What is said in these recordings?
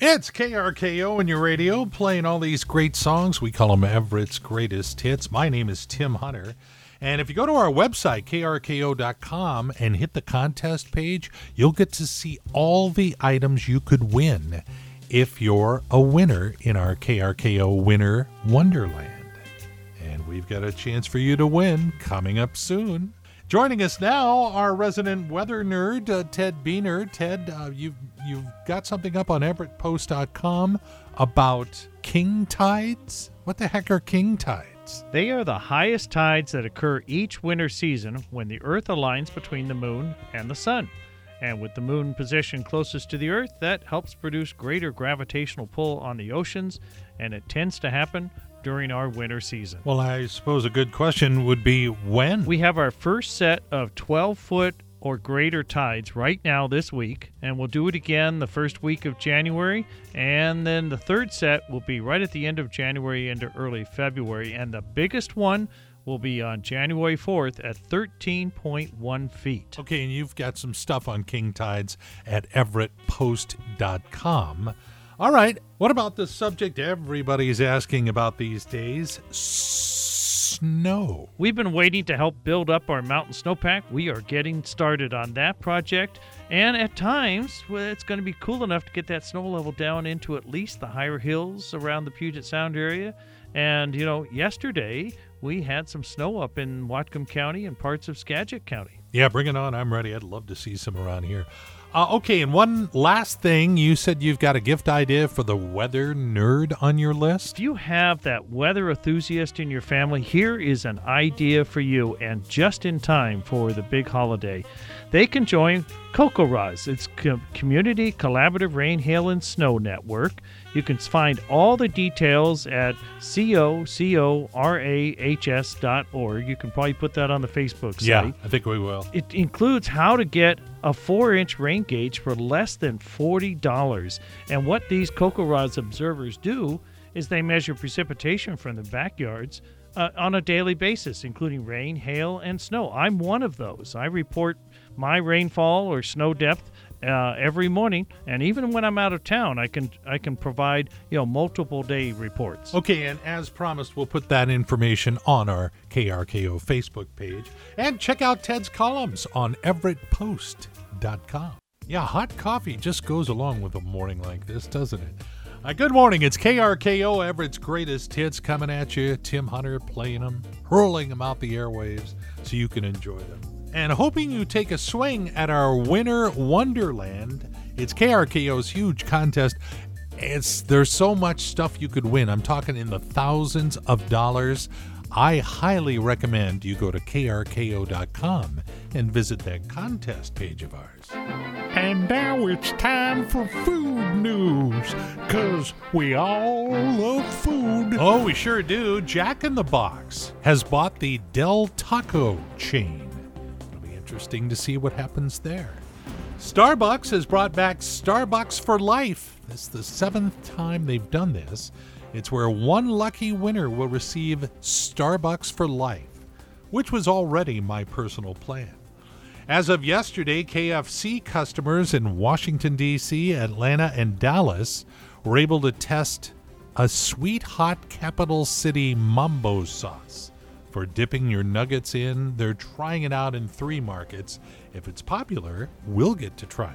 It's KRKO in your radio, playing all these great songs. We call them Everett's Greatest Hits. My name is Tim Hunter. And if you go to our website, KRKO.com, and hit the contest page, you'll get to see all the items you could win if you're a winner in our KRKO Winner Wonderland. And we've got a chance for you to win coming up soon. Joining us now, our resident weather nerd, Ted Beener. Ted, you've got something up on EverettPost.com about king tides. What the heck are king tides? They are the highest tides that occur each winter season when the Earth aligns between the Moon and the Sun. And with the Moon positioned closest to the Earth, that helps produce greater gravitational pull on the oceans, and it tends to happen during our winter season. Well, I suppose a good question would be when? We have our first set of 12-foot or greater tides right now this week, and we'll do it again the first week of January, and then the third set will be right at the end of January into early February, and the biggest one will be on January 4th at 13.1 feet. Okay, and you've got some stuff on king tides at EverettPost.com. All right, what about the subject everybody's asking about these days? Snow. We've been waiting to help build up our mountain snowpack. We are getting started on that project, and at times it's going to be cool enough to get that snow level down into at least the higher hills around the Puget Sound area. And you know, yesterday we had some snow up in Whatcom County and parts of Skagit County. Yeah, bring it on. I'm ready. I'd love to see some around here. Okay, and one last thing. You said you've got a gift idea for the weather nerd on your list. If you have that weather enthusiast in your family, here is an idea for you, and just in time for the big holiday. They can join CoCoRaHS. It's Community Collaborative Rain, Hail, and Snow Network. You can find all the details at CoCoRaHS.org. You can probably put that on the Facebook site. Yeah, I think we will. It includes how to get a 4-inch rain gauge for less than $40. And what these CoCoRaHS observers do is they measure precipitation from the backyards on a daily basis, including rain, hail, and snow. I'm one of those. I report my rainfall or snow depth every morning, and even when I'm out of town, I can provide, you know, multiple day reports. Okay, and as promised, we'll put that information on our KRKO Facebook page, and check out Ted's columns on EverettPost.com. Yeah, hot coffee just goes along with a morning like this, doesn't it? Good morning. It's KRKO, Everett's Greatest Hits, coming at you. Tim Hunter playing them, hurling them out the airwaves so you can enjoy them. And hoping you take a swing at our Winter Wonderland. It's KRKO's huge contest. There's so much stuff you could win. I'm talking in the thousands of dollars. I highly recommend you go to KRKO.com and visit that contest page of ours. And now it's time for food news, because we all love food. Oh, we sure do. Jack in the Box has bought the Del Taco chain. Interesting to see what happens there. Starbucks has brought back Starbucks for Life. This is the 7th time they've done this. It's where one lucky winner will receive Starbucks for Life, which was already my personal plan. As of yesterday, KFC customers in Washington, D.C., Atlanta, and Dallas were able to test a sweet hot Capital City Mambo sauce for dipping your nuggets in. They're trying it out in 3 markets. If it's popular, we'll get to try it.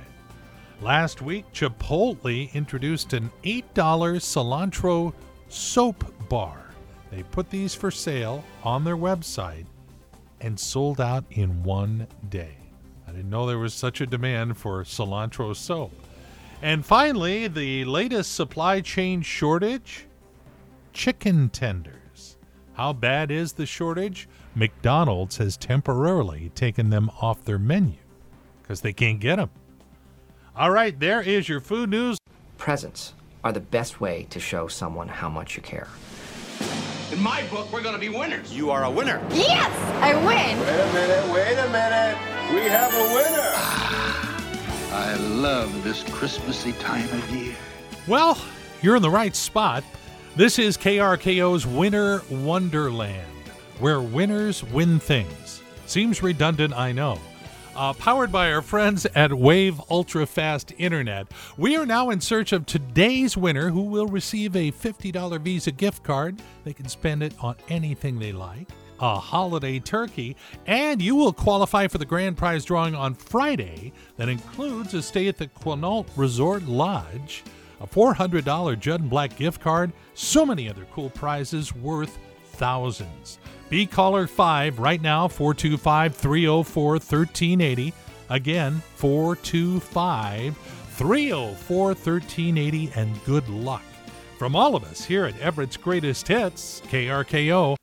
Last week, Chipotle introduced an $8 cilantro soap bar. They put these for sale on their website and sold out in 1 day. I didn't know there was such a demand for cilantro soap. And finally, the latest supply chain shortage, chicken tenders. How bad is the shortage? McDonald's has temporarily taken them off their menu because they can't get them. All right, there is your food news. Presents are the best way to show someone how much you care. In my book, we're going to be winners. You are a winner. Yes, I win. Wait a minute. We have a winner. I love this Christmassy time of year. Well, you're in the right spot. This is KRKO's Winter Wonderland, where winners win things. Seems redundant, I know. Powered by our friends at Wave Ultra Fast Internet. We are now in search of today's winner, who will receive a $50 Visa gift card. They can spend it on anything they like. A holiday turkey, and you will qualify for the grand prize drawing on Friday that includes a stay at the Quinault Resort Lodge, a $400 Judd and Black gift card, so many other cool prizes worth thousands. Be caller 5 right now, 425-304-1380. Again, 425-304-1380, and good luck. From all of us here at Everett's Greatest Hits, KRKO.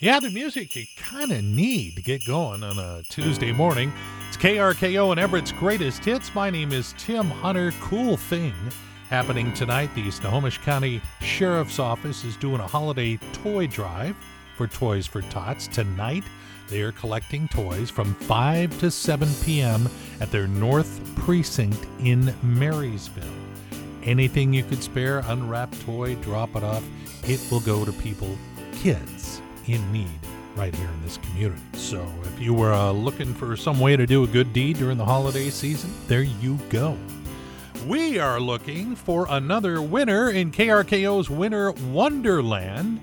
Yeah, the music you kind of need to get going on a Tuesday morning. It's KRKO and Everett's Greatest Hits. My name is Tim Hunter. Cool thing happening tonight. The Snohomish County Sheriff's Office is doing a holiday toy drive for Toys for Tots. Tonight, they are collecting toys from 5 to 7 p.m. at their North Precinct in Marysville. Anything you could spare, unwrap toy, drop it off. It will go to people, kids in need right here in this community. So if you were looking for some way to do a good deed during the holiday season, there you go. We are looking for another winner in KRKO's Winter Wonderland.